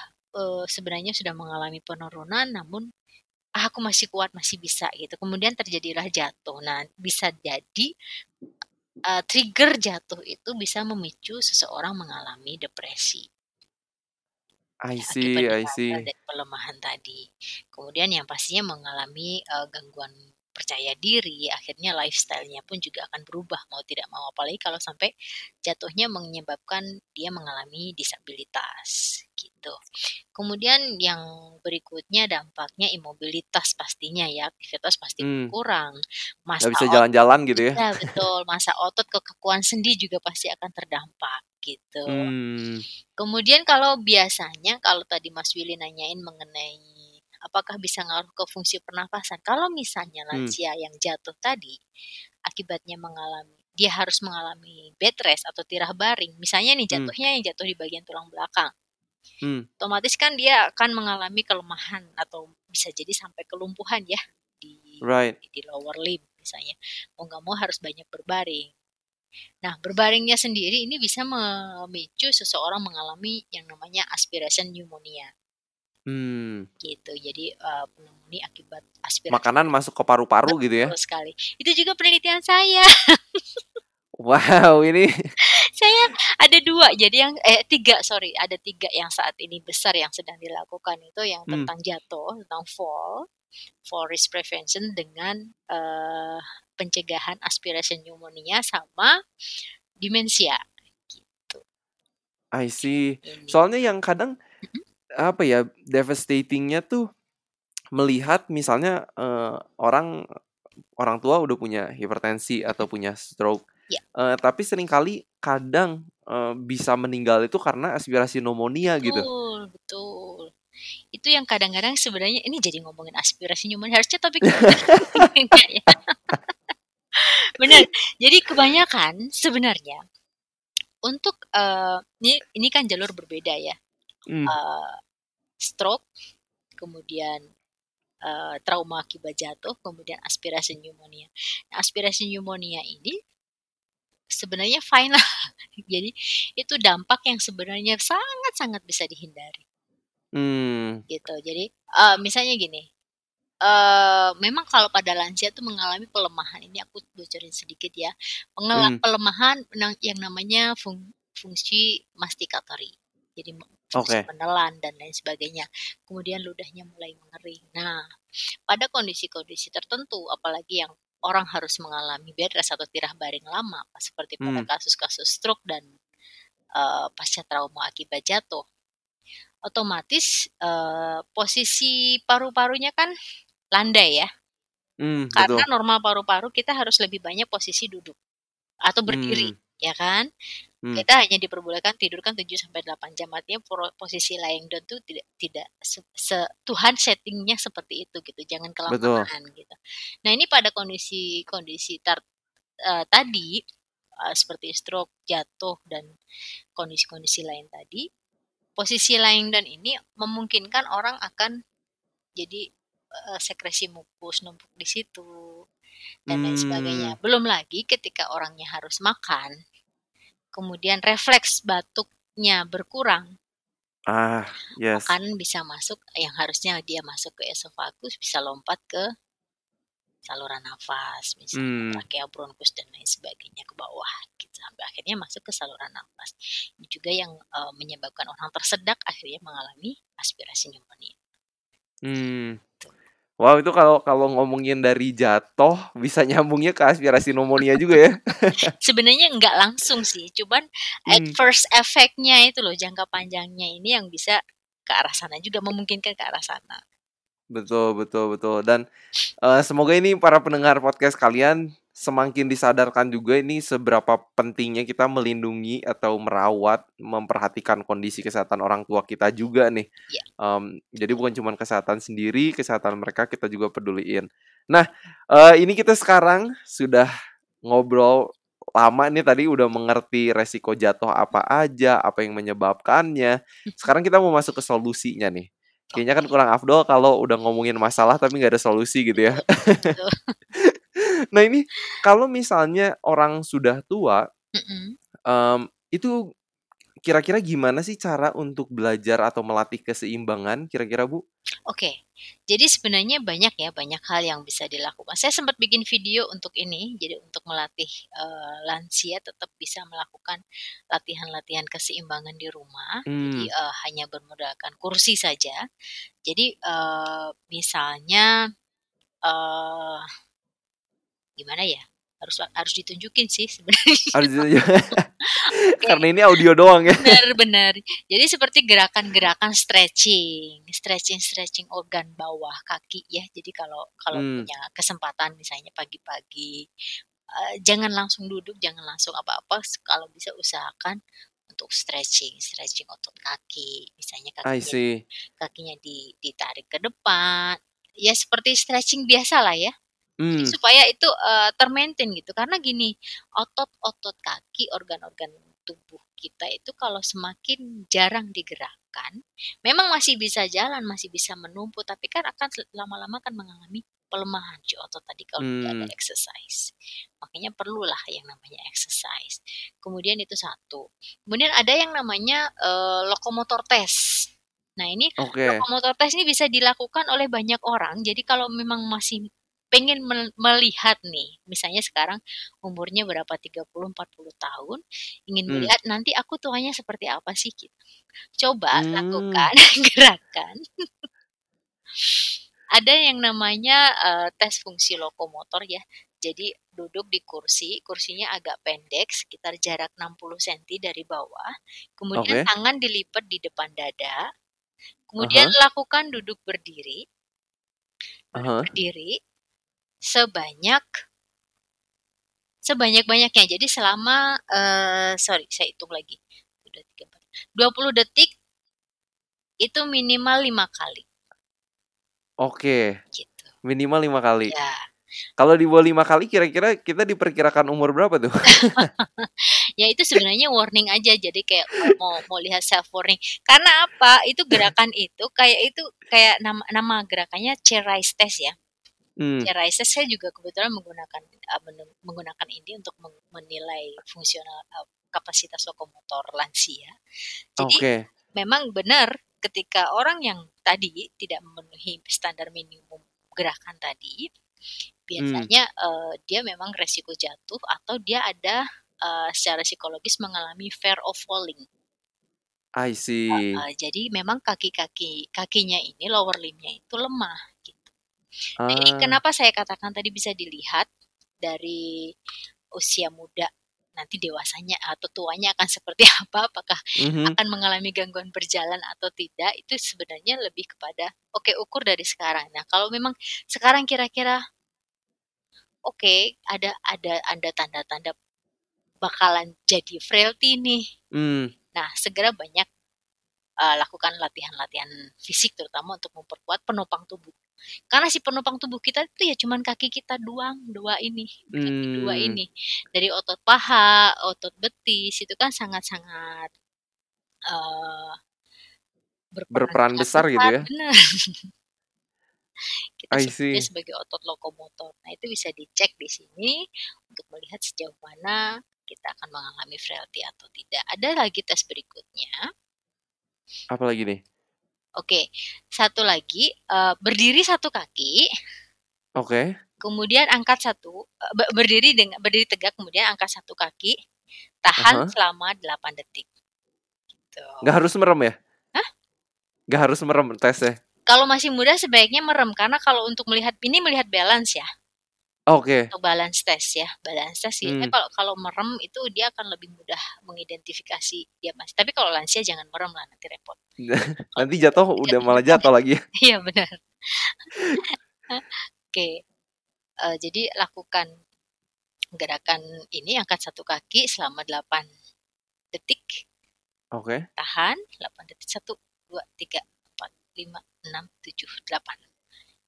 sebenarnya sudah mengalami penurunan, namun aku masih kuat, masih bisa gitu. Kemudian terjadilah jatuh. Nah, bisa jadi trigger jatuh itu bisa memicu seseorang mengalami depresi. I see. Dari pelemahan tadi. Kemudian yang pastinya mengalami gangguan percaya diri, akhirnya lifestyle-nya pun juga akan berubah mau tidak mau, apalagi kalau sampai jatuhnya menyebabkan dia mengalami disabilitas gitu. Kemudian yang berikutnya dampaknya imobilitas pastinya ya, aktivitas pasti berkurang. Nggak bisa jalan-jalan gitu ya. Ya betul, masa otot, kekekuan sendi juga pasti akan terdampak gitu. Kemudian kalau biasanya, kalau tadi Mas Willy nanyain mengenai apakah bisa ngaruh ke fungsi pernafasan? Kalau misalnya lansia yang jatuh tadi akibatnya mengalami, dia harus mengalami bed rest atau tirah baring. Misalnya nih jatuhnya yang jatuh di bagian tulang belakang. Otomatis kan dia akan mengalami kelemahan atau bisa jadi sampai kelumpuhan ya di lower limb misalnya. Mau nggak mau harus banyak berbaring. Nah, berbaringnya sendiri ini bisa memicu seseorang mengalami yang namanya aspiration pneumonia. Gitu, jadi pneumonia akibat aspirasi makanan masuk ke paru-paru. Betul gitu ya. Betul sekali. Itu juga penelitian saya. Wow, ini saya ada tiga yang saat ini besar yang sedang dilakukan, itu yang tentang jatuh, tentang fall risk prevention dengan pencegahan aspiration pneumonia sama demensia gitu. I see. Soalnya yang kadang apa ya, devastatingnya tuh melihat misalnya orang tua udah punya hipertensi atau punya stroke, tapi seringkali kadang bisa meninggal itu karena aspirasi pneumonia. Betul. Itu yang kadang-kadang sebenarnya ini jadi ngomongin aspirasi pneumonia harusnya topik ya. Benar. Jadi kebanyakan sebenarnya untuk ini kan jalur berbeda ya. stroke, kemudian trauma akibat jatuh, kemudian aspiration pneumonia. Nah, aspiration pneumonia ini sebenarnya final. Jadi itu dampak yang sebenarnya sangat-sangat bisa dihindari. Gitu. Jadi misalnya gini, memang kalau pada lansia itu mengalami pelemahan, ini aku bocorin sedikit ya, pelemahan yang namanya fungsi mastikatory. Jadi fungsi menelan dan lain sebagainya. Kemudian ludahnya mulai mengering. Nah, pada kondisi-kondisi tertentu, apalagi yang orang harus mengalami bed rest atau tirah baring lama, seperti pada kasus-kasus stroke dan pasca trauma akibat jatuh, otomatis posisi paru-parunya kan landai ya. Karena betul. Normal paru-paru kita harus lebih banyak posisi duduk atau berdiri, ya kan? Kita hanya diperbolehkan tidur kan 7-8 jam, artinya posisi lying down itu tidak Tuhan settingnya seperti itu gitu, jangan kelamaan gitu. Nah ini pada kondisi tadi seperti stroke, jatuh dan kondisi-kondisi lain tadi, posisi lying down ini memungkinkan orang akan jadi sekresi mukus numpuk di situ dan lain sebagainya. Belum lagi ketika orangnya harus makan, kemudian refleks batuknya berkurang, makanan bisa masuk, yang harusnya dia masuk ke esofagus bisa lompat ke saluran nafas, misalnya trakea, bronkus dan lain sebagainya ke bawah, gitu, sampai akhirnya masuk ke saluran nafas. Ini juga yang menyebabkan orang tersedak akhirnya mengalami aspirasi pneumonia. Wow, itu kalau ngomongin dari jatuh bisa nyambungnya ke aspirasi pneumonia juga ya. Sebenarnya nggak langsung sih, cuman adverse effect-nya itu loh, jangka panjangnya ini yang bisa ke arah sana juga, memungkinkan ke arah sana. Betul. Dan semoga ini para pendengar podcast kalian semakin disadarkan juga ini seberapa pentingnya kita melindungi atau merawat, memperhatikan kondisi kesehatan orang tua kita juga nih. Yeah. Jadi bukan cuma kesehatan sendiri, kesehatan mereka kita juga peduliin. Nah, ini kita sekarang sudah ngobrol lama nih, tadi udah mengerti resiko jatuh apa aja, apa yang menyebabkannya. Sekarang kita mau masuk ke solusinya nih. Kayaknya kan kurang afdol kalau udah ngomongin masalah tapi nggak ada solusi gitu ya. Nah ini kalau misalnya orang sudah tua, itu kira-kira gimana sih cara untuk belajar atau melatih keseimbangan kira-kira, Bu? Oke, jadi sebenarnya banyak hal yang bisa dilakukan. Saya sempat bikin video untuk ini, jadi untuk melatih lansia tetap bisa melakukan latihan-latihan keseimbangan di rumah. Jadi hanya bermodalkan kursi saja. Jadi misalnya gimana ya? Harus ditunjukin sih sebenarnya. Harus ditunjukin. Karena ini audio doang ya. Benar. Jadi seperti gerakan-gerakan stretching organ bawah kaki ya. Jadi kalau punya kesempatan misalnya pagi-pagi, jangan langsung duduk, jangan langsung apa-apa, kalau bisa usahakan untuk stretching otot kaki. Misalnya kakinya ditarik ke depan. Ya seperti stretching biasa lah ya. Jadi supaya itu termaintain gitu, karena gini, otot kaki, organ-organ tubuh kita itu kalau semakin jarang digerakkan, memang masih bisa jalan, masih bisa menumpu, tapi kan akan lama-lama kan mengalami pelemahan si otot tadi kalau tidak ada exercise. Makanya perlulah yang namanya exercise. Kemudian itu satu. Kemudian ada yang namanya lokomotor test. Nah ini lokomotor test ini bisa dilakukan oleh banyak orang. Jadi kalau memang masih pengen melihat nih, misalnya sekarang umurnya berapa, 30-40 tahun, ingin melihat nanti aku tuanya seperti apa sih gitu. Coba lakukan gerakan. Ada yang namanya tes fungsi lokomotor ya. Jadi duduk di kursinya agak pendek, sekitar jarak 60 cm dari bawah. Kemudian tangan dilipat di depan dada. Kemudian lakukan duduk berdiri. Berdiri sebanyak-banyaknya. Jadi selama saya hitung lagi. 20 detik itu minimal 5 kali. Oke. Gitu. Minimal 5 kali. Ya. Kalau di bawah 5 kali kira-kira kita diperkirakan umur berapa tuh? Ya itu sebenarnya warning aja, jadi kayak mau lihat self warning. Karena apa? Itu gerakan itu kayak nama gerakannya Chair rise test ya. Chair rise test saya juga kebetulan menggunakan ini untuk menilai fungsional kapasitas lokomotor lansia. Jadi memang benar ketika orang yang tadi tidak memenuhi standar minimum gerakan tadi, biasanya dia memang resiko jatuh atau dia ada secara psikologis mengalami fear of falling. I see. Jadi memang kakinya ini, lower limbnya itu lemah gitu. Nah, ini kenapa saya katakan tadi bisa dilihat dari usia muda, nanti dewasanya atau tuanya akan seperti apa, apakah akan mengalami gangguan berjalan atau tidak, itu sebenarnya lebih kepada ukur dari sekarang. Nah, kalau memang sekarang kira-kira ada tanda-tanda bakalan jadi frailty nih. Nah, segera banyak lakukan latihan-latihan fisik terutama untuk memperkuat penopang tubuh. Karena si penopang tubuh kita itu ya cuman kaki kita dua ini. Dari otot paha, otot betis itu kan sangat-sangat berperan besar gitu ya. Benar. Kita sebutnya sebagai otot lokomotor. Nah, itu bisa dicek di sini untuk melihat sejauh mana kita akan mengalami frailty atau tidak. Ada lagi tes berikutnya. Apa lagi nih? Satu lagi berdiri satu kaki. Kemudian angkat satu berdiri tegak, kemudian angkat satu kaki, tahan selama 8 detik. Gitu. Gak harus merem ya? Hah? Gak harus merem tesnya. Kalau masih muda sebaiknya merem, karena kalau untuk melihat balance ya. Untuk balance test ya, Kalau merem itu dia akan lebih mudah mengidentifikasi dia masih. Tapi kalau lansia jangan merem lah, nanti repot. Nanti jatuh udah malah jatuh lagi. Iya benar. Jadi lakukan gerakan ini, angkat satu kaki selama 8 detik. Tahan 8 detik 1 2 3 4 5 6 7 8.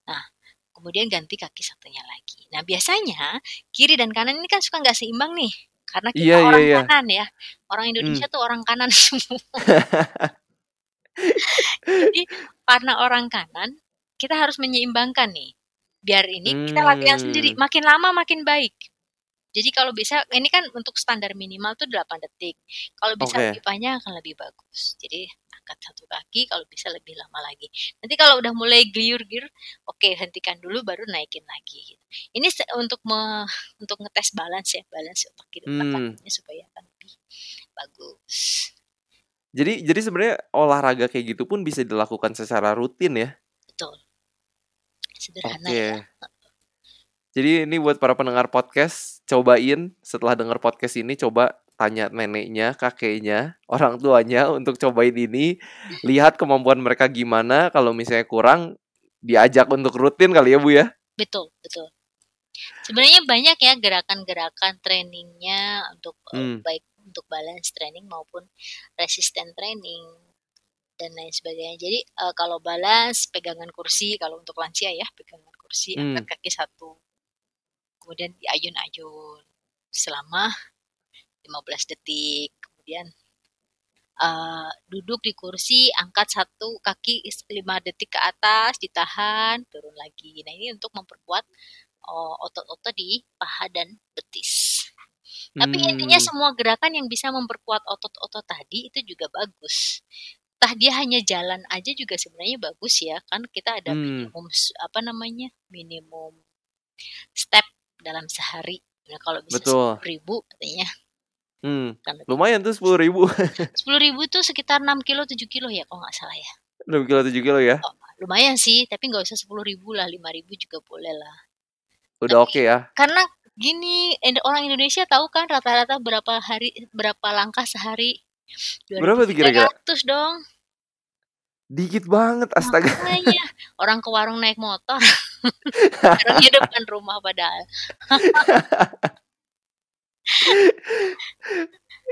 Nah, kemudian ganti kaki satunya lagi. Nah, biasanya kiri dan kanan ini kan suka nggak seimbang nih, karena kita kanan ya. Orang Indonesia tuh orang kanan semua. Jadi karena orang kanan, kita harus menyeimbangkan nih. Biar ini kita latihan sendiri. Makin lama makin baik. Jadi kalau bisa, ini kan untuk standar minimal tuh 8 detik. Kalau bisa lebih panjang akan lebih bagus. Jadi angkat satu kaki, kalau bisa lebih lama lagi. Nanti kalau udah mulai geliur-geliur, hentikan dulu baru naikin lagi. Ini untuk ngetes balance ya, balance otak kiri otaknya supaya akan lebih bagus. Jadi sebenarnya olahraga kayak gitu pun bisa dilakukan secara rutin ya. Betul. Sederhana ya. Jadi ini buat para pendengar podcast, cobain setelah dengar podcast ini, coba tanya neneknya, kakeknya, orang tuanya untuk cobain ini, lihat kemampuan mereka gimana, kalau misalnya kurang, diajak untuk rutin kali ya Bu ya? Betul, betul. Sebenarnya banyak ya gerakan-gerakan trainingnya untuk baik untuk balance training maupun resistance training dan lain sebagainya. Jadi kalau balance, pegangan kursi, kalau untuk lansia ya, pegangan kursi, angkat kaki satu. Kemudian diayun-ayun selama 15 detik. Kemudian duduk di kursi, angkat satu kaki 5 detik ke atas, ditahan, turun lagi. Nah, ini untuk memperkuat otot-otot di paha dan betis. Tapi intinya semua gerakan yang bisa memperkuat otot-otot tadi itu juga bagus. Entah dia hanya jalan aja juga sebenarnya bagus ya, kan kita ada minimum step dalam sehari. Nah, kalau bisa 10.000 katanya. Lumayan tuh 10.000. 10.000 tuh sekitar 6 kilo 7 kilo ya kalau nggak salah ya. 6 kilo 7 kilo ya. Lumayan sih, tapi nggak usah 10.000 lah, 5.000 juga boleh lah. Udah oke ya. Karena gini, orang Indonesia tahu kan rata-rata berapa langkah sehari? 200, berapa tuh kira-kira? 300 dong. Dikit banget, astaga. Makanya, orang ke warung naik motor. Orangnya depan rumah padahal.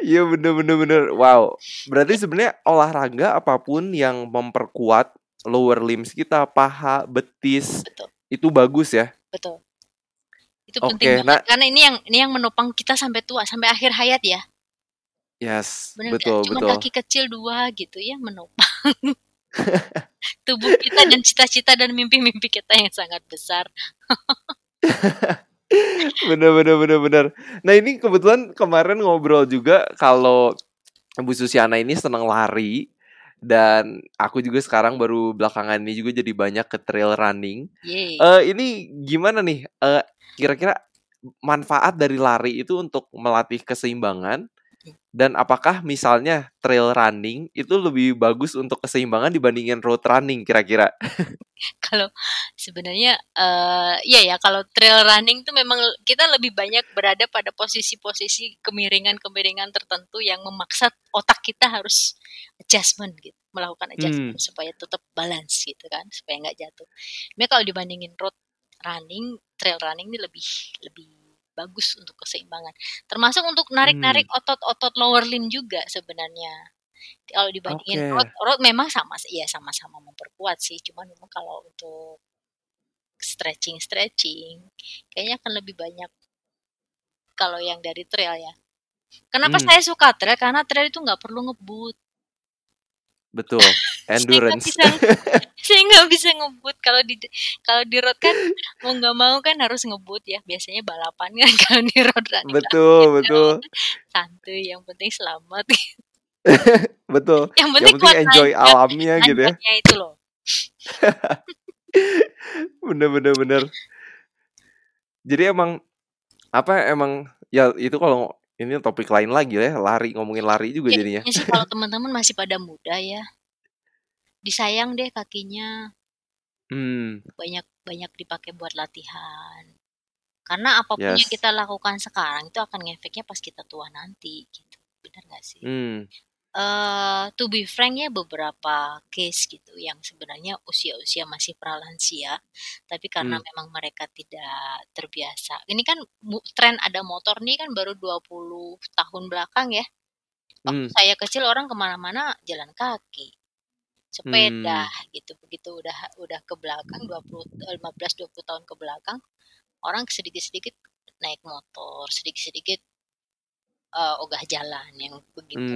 Iya bener-bener. Wow. Berarti sebenarnya olahraga apapun yang memperkuat lower limbs kita, paha, betis, betul. Itu bagus ya. Betul. Itu penting banget, karena ini yang menopang kita sampai tua, sampai akhir hayat ya. Yes, bener, betul. Cuma kaki kecil dua gitu ya menopang tubuh kita dan cita-cita dan mimpi-mimpi kita yang sangat besar. bener. Nah ini kebetulan kemarin ngobrol juga kalau Bu Susiana ini senang lari. Dan aku juga sekarang baru belakangan ini juga jadi banyak ke trail running. Ini gimana nih kira-kira manfaat dari lari itu untuk melatih keseimbangan? Dan apakah misalnya trail running itu lebih bagus untuk keseimbangan dibandingin road running kira-kira? Kalau sebenarnya kalau trail running itu memang kita lebih banyak berada pada posisi-posisi kemiringan-kemiringan tertentu yang memaksa otak kita harus adjustment gitu, melakukan adjustment supaya tetap balance gitu kan, supaya nggak jatuh. Tapi kalau dibandingin road running, trail running ini lebih bagus untuk keseimbangan, termasuk untuk narik-narik otot-otot lower limb juga sebenarnya. Kalau dibandingin road memang sama-sama memperkuat sih, cuman memang kalau untuk stretching kayaknya akan lebih banyak kalau yang dari trail ya. Kenapa saya suka trail? Karena trail itu nggak perlu ngebut. Betul, endurance. Saya nggak bisa ngebut. Kalau di road kan mau nggak mau kan harus ngebut ya. Biasanya balapan kan kalau di road running. Betul. Santuy, yang penting selamat. Betul. Yang penting enjoy alamnya gitu ya. Itu loh. bener. Jadi itu kalau ini topik lain lagi ya, ngomongin lari juga jadinya. Ya, kalau teman-teman masih pada muda ya, disayang deh kakinya. Banyak dipakai buat latihan. Karena apapun yang kita lakukan sekarang itu akan ngefeknya pas kita tua nanti. Gitu, benar nggak sih? To be frank ya, beberapa case gitu yang sebenarnya usia-usia masih pralansia, tapi karena memang mereka tidak terbiasa. Ini kan tren ada motor nih kan baru 20 tahun belakang ya. Waktu saya kecil orang kemana-mana jalan kaki, sepeda gitu. Begitu udah ke belakang 15-20 tahun ke belakang, orang sedikit-sedikit naik motor, sedikit-sedikit ogah jalan yang begitu,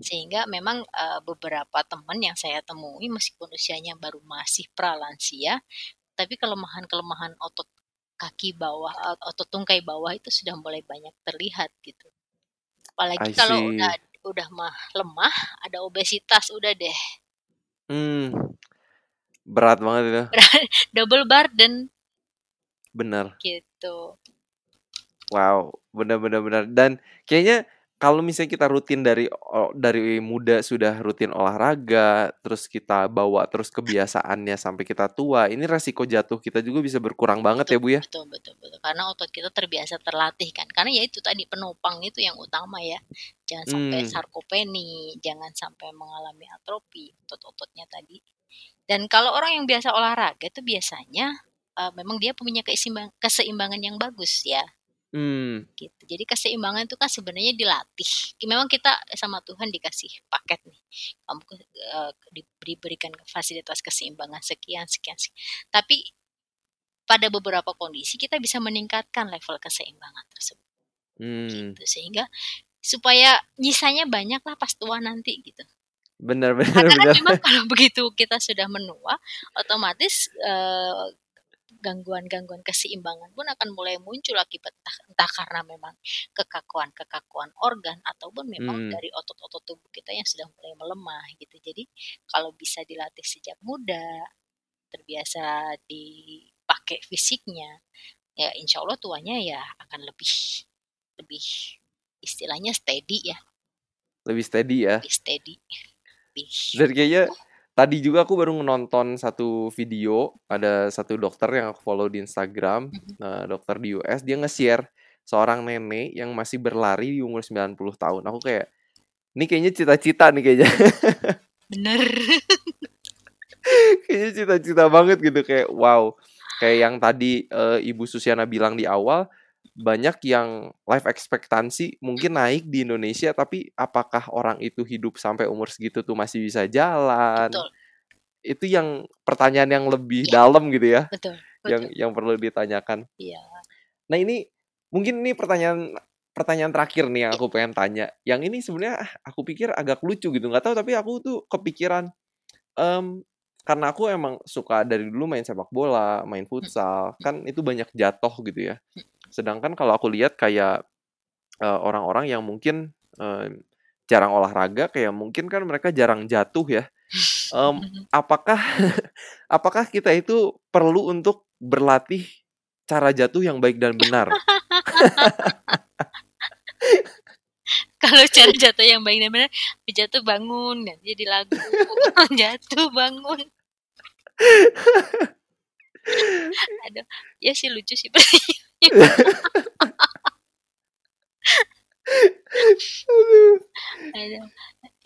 sehingga memang beberapa teman yang saya temui meskipun usianya masih pralansia, tapi kelemahan otot kaki bawah, otot tungkai bawah itu sudah mulai banyak terlihat gitu. Apalagi kalau udah mah lemah, ada obesitas udah deh. Berat banget itu. Double burden. Benar. Gitu. Wow, benar. Dan kayaknya kalau misalnya kita rutin dari muda sudah rutin olahraga, terus kita bawa terus kebiasaannya sampai kita tua, ini resiko jatuh kita juga bisa berkurang banget, ya Bu ya. Betul. Karena otot kita terbiasa terlatih kan. Karena ya itu tadi penopang itu yang utama ya. Jangan sampai sarkopenia, jangan sampai mengalami atrofi otot-ototnya tadi. Dan kalau orang yang biasa olahraga itu biasanya memang dia punya keseimbangan yang bagus ya. Gitu. Jadi keseimbangan itu kan sebenarnya dilatih. Memang kita sama Tuhan dikasih paket nih, kamu diberikan fasilitas keseimbangan sekian. Tapi pada beberapa kondisi kita bisa meningkatkan level keseimbangan tersebut. Gitu. Sehingga supaya nyisanya banyak lah pas tua nanti gitu. Benar. Karena memang kalau begitu kita sudah menua, otomatis gangguan-gangguan keseimbangan pun akan mulai muncul akibat entah karena memang kekakuan organ ataupun memang dari otot-otot tubuh kita yang sudah mulai melemah gitu. Jadi kalau bisa dilatih sejak muda, terbiasa dipakai fisiknya, ya insya Allah tuanya ya akan lebih istilahnya steady ya. Lebih steady. Dan kayaknya tadi juga aku baru nonton satu video, ada satu dokter yang aku follow di Instagram, dokter di US, dia nge-share seorang nenek yang masih berlari di umur 90 tahun. Aku kayak, ini kayaknya cita-cita nih kayaknya. Bener. Kayaknya cita-cita banget gitu, kayak wow. Kayak yang tadi Ibu Susiana bilang di awal, banyak yang life expectancy mungkin naik di Indonesia, tapi apakah orang itu hidup sampai umur segitu tuh masih bisa jalan? Betul. Itu yang pertanyaan yang lebih dalam gitu ya. Betul. Yang perlu ditanyakan. Iya. Nah ini mungkin ini pertanyaan terakhir nih yang aku pengen tanya. Yang ini sebenarnya aku pikir agak lucu gitu, nggak tahu tapi aku tuh kepikiran karena aku emang suka dari dulu main sepak bola, main futsal, kan itu banyak jatuh gitu ya. Sedangkan kalau aku lihat kayak orang-orang yang mungkin jarang olahraga, kayak mungkin kan mereka jarang jatuh ya. Apakah kita itu perlu untuk berlatih cara jatuh yang baik dan benar? Kalau cara jatuh yang baik dan benar, jatuh bangun, dan jadi lagu jatuh bangun. Aduh, ya sih lucu sih. Aduh.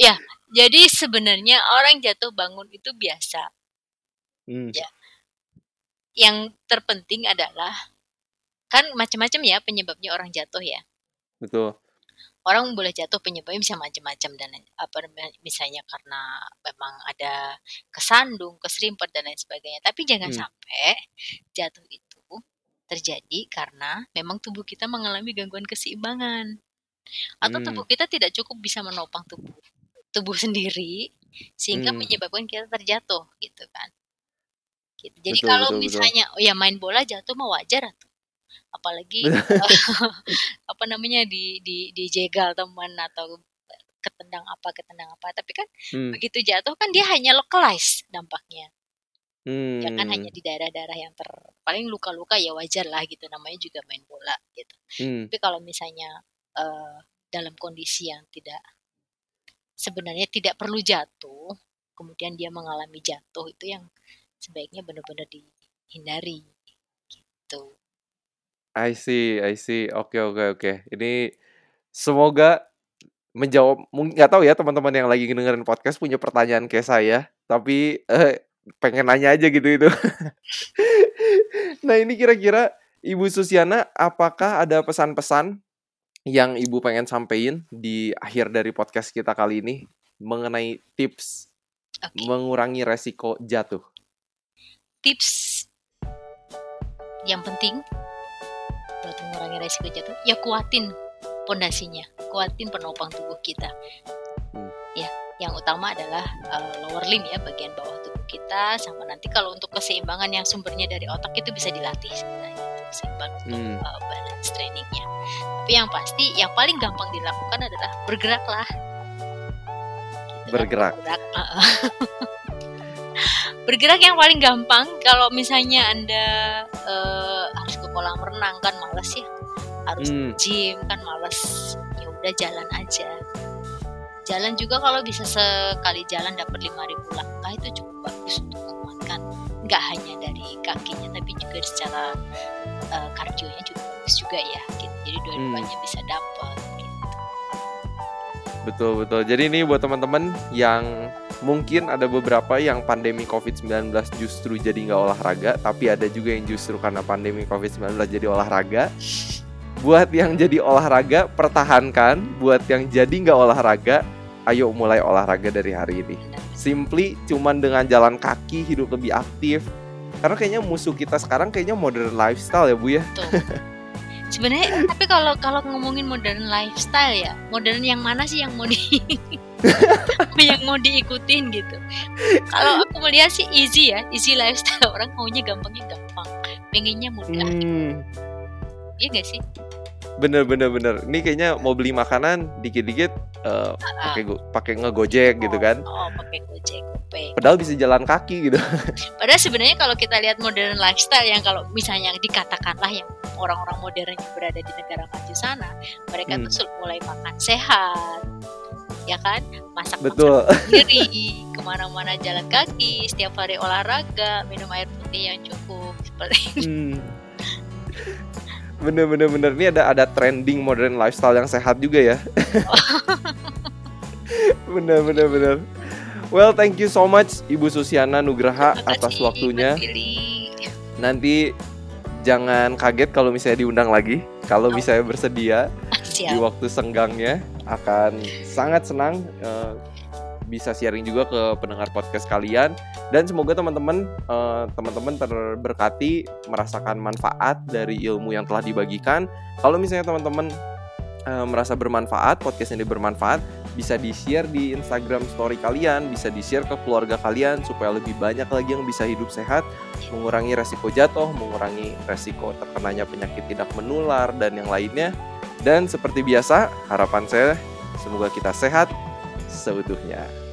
Ya, jadi sebenarnya orang jatuh bangun itu biasa. Ya. Yang terpenting adalah kan macam-macam ya penyebabnya orang jatuh ya. Betul. Orang boleh jatuh penyebabnya bisa macam-macam, dan apa misalnya karena memang ada kesandung, keserimpet dan lain sebagainya. Tapi jangan sampai jatuh itu terjadi karena memang tubuh kita mengalami gangguan keseimbangan atau tubuh kita tidak cukup bisa menopang tubuh sendiri sehingga menyebabkan kita terjatuh gitu kan. Gitu. Jadi betul, kalau misalnya oh ya main bola jatuh mah wajar tuh. Apalagi di jegal teman atau ketendang apa. Tapi kan begitu jatuh kan dia hanya localized dampaknya. Ya kan hanya di daerah-daerah yang paling luka-luka ya wajar lah gitu, namanya juga main bola gitu. Tapi kalau misalnya dalam kondisi yang tidak, sebenarnya tidak perlu jatuh, kemudian dia mengalami jatuh, itu yang sebaiknya benar-benar dihindari gitu. I see. Oke. Ini semoga menjawab. Nggak tahu ya teman-teman yang lagi dengerin podcast punya pertanyaan kayak saya, tapi pengen nanya aja gitu. Nah ini kira-kira Ibu Susiana, apakah ada pesan-pesan yang Ibu pengen sampein di akhir dari podcast kita kali ini mengenai tips mengurangi resiko jatuh? Tips yang penting buat mengurangi resiko jatuh, ya kuatin pondasinya, kuatin penopang tubuh kita. Ya, yang utama adalah lower limb ya, bagian bawah tubuh kita, sama nanti kalau untuk keseimbangan yang sumbernya dari otak itu bisa dilatih sebenarnya, seimbang untuk balance trainingnya. Tapi yang pasti, yang paling gampang dilakukan adalah bergeraklah. Gitu, bergerak. Kan? Bergerak yang paling gampang. Kalau misalnya Anda harus ke kolam renang kan malas ya, harus gym kan malas, ya udah jalan aja. Jalan juga kalau bisa sekali jalan dapat 5.000 langkah itu cukup bagus untuk menguatkan. Nggak hanya dari kakinya tapi juga secara kardionya juga bagus juga ya. Gitu. Jadi dua-duanya bisa dapat. Gitu. Betul. Jadi ini buat teman-teman yang mungkin ada beberapa yang pandemi COVID-19 justru jadi nggak olahraga, tapi ada juga yang justru karena pandemi COVID-19 jadi olahraga. Buat yang jadi olahraga, pertahankan. Buat yang jadi nggak olahraga, ayo mulai olahraga dari hari ini. Simply cuman dengan jalan kaki, hidup lebih aktif. Karena kayaknya musuh kita sekarang kayaknya modern lifestyle ya Bu ya. Sebenarnya tapi kalau ngomongin modern lifestyle ya, modern yang mana sih yang mau diikutin gitu. Kalau aku melihat sih easy ya, easy lifestyle, orang maunya gampang, pengennya mudah. Iya gak sih? Bener. Ini kayaknya mau beli makanan dikit-dikit pakai ngegojek gitu kan? Pakai gojek. Padahal bisa jalan kaki gitu. Padahal sebenarnya kalau kita lihat modern lifestyle yang kalau misalnya dikatakanlah yang orang-orang modern yang berada di negara maju sana, mereka tuh mulai makan sehat, ya kan? Masak sendiri, kemana-mana jalan kaki, setiap hari olahraga, minum air putih yang cukup seperti itu. Bener. Ini ada trending modern lifestyle yang sehat juga ya. Bener. Well, thank you so much Ibu Susiana Nugraha atas waktunya. Nanti jangan kaget kalau misalnya diundang lagi. Kalau misalnya bersedia di waktu senggangnya, akan sangat senang bisa sharing juga ke pendengar podcast kalian, dan semoga teman-teman terberkati merasakan manfaat dari ilmu yang telah dibagikan. Kalau misalnya teman-teman merasa bermanfaat, podcast ini bermanfaat, bisa di-share di Instagram story kalian, bisa di-share ke keluarga kalian supaya lebih banyak lagi yang bisa hidup sehat, mengurangi resiko jatuh, mengurangi resiko terkenanya penyakit tidak menular, dan yang lainnya. Dan seperti biasa, harapan saya semoga kita sehat seutuhnya.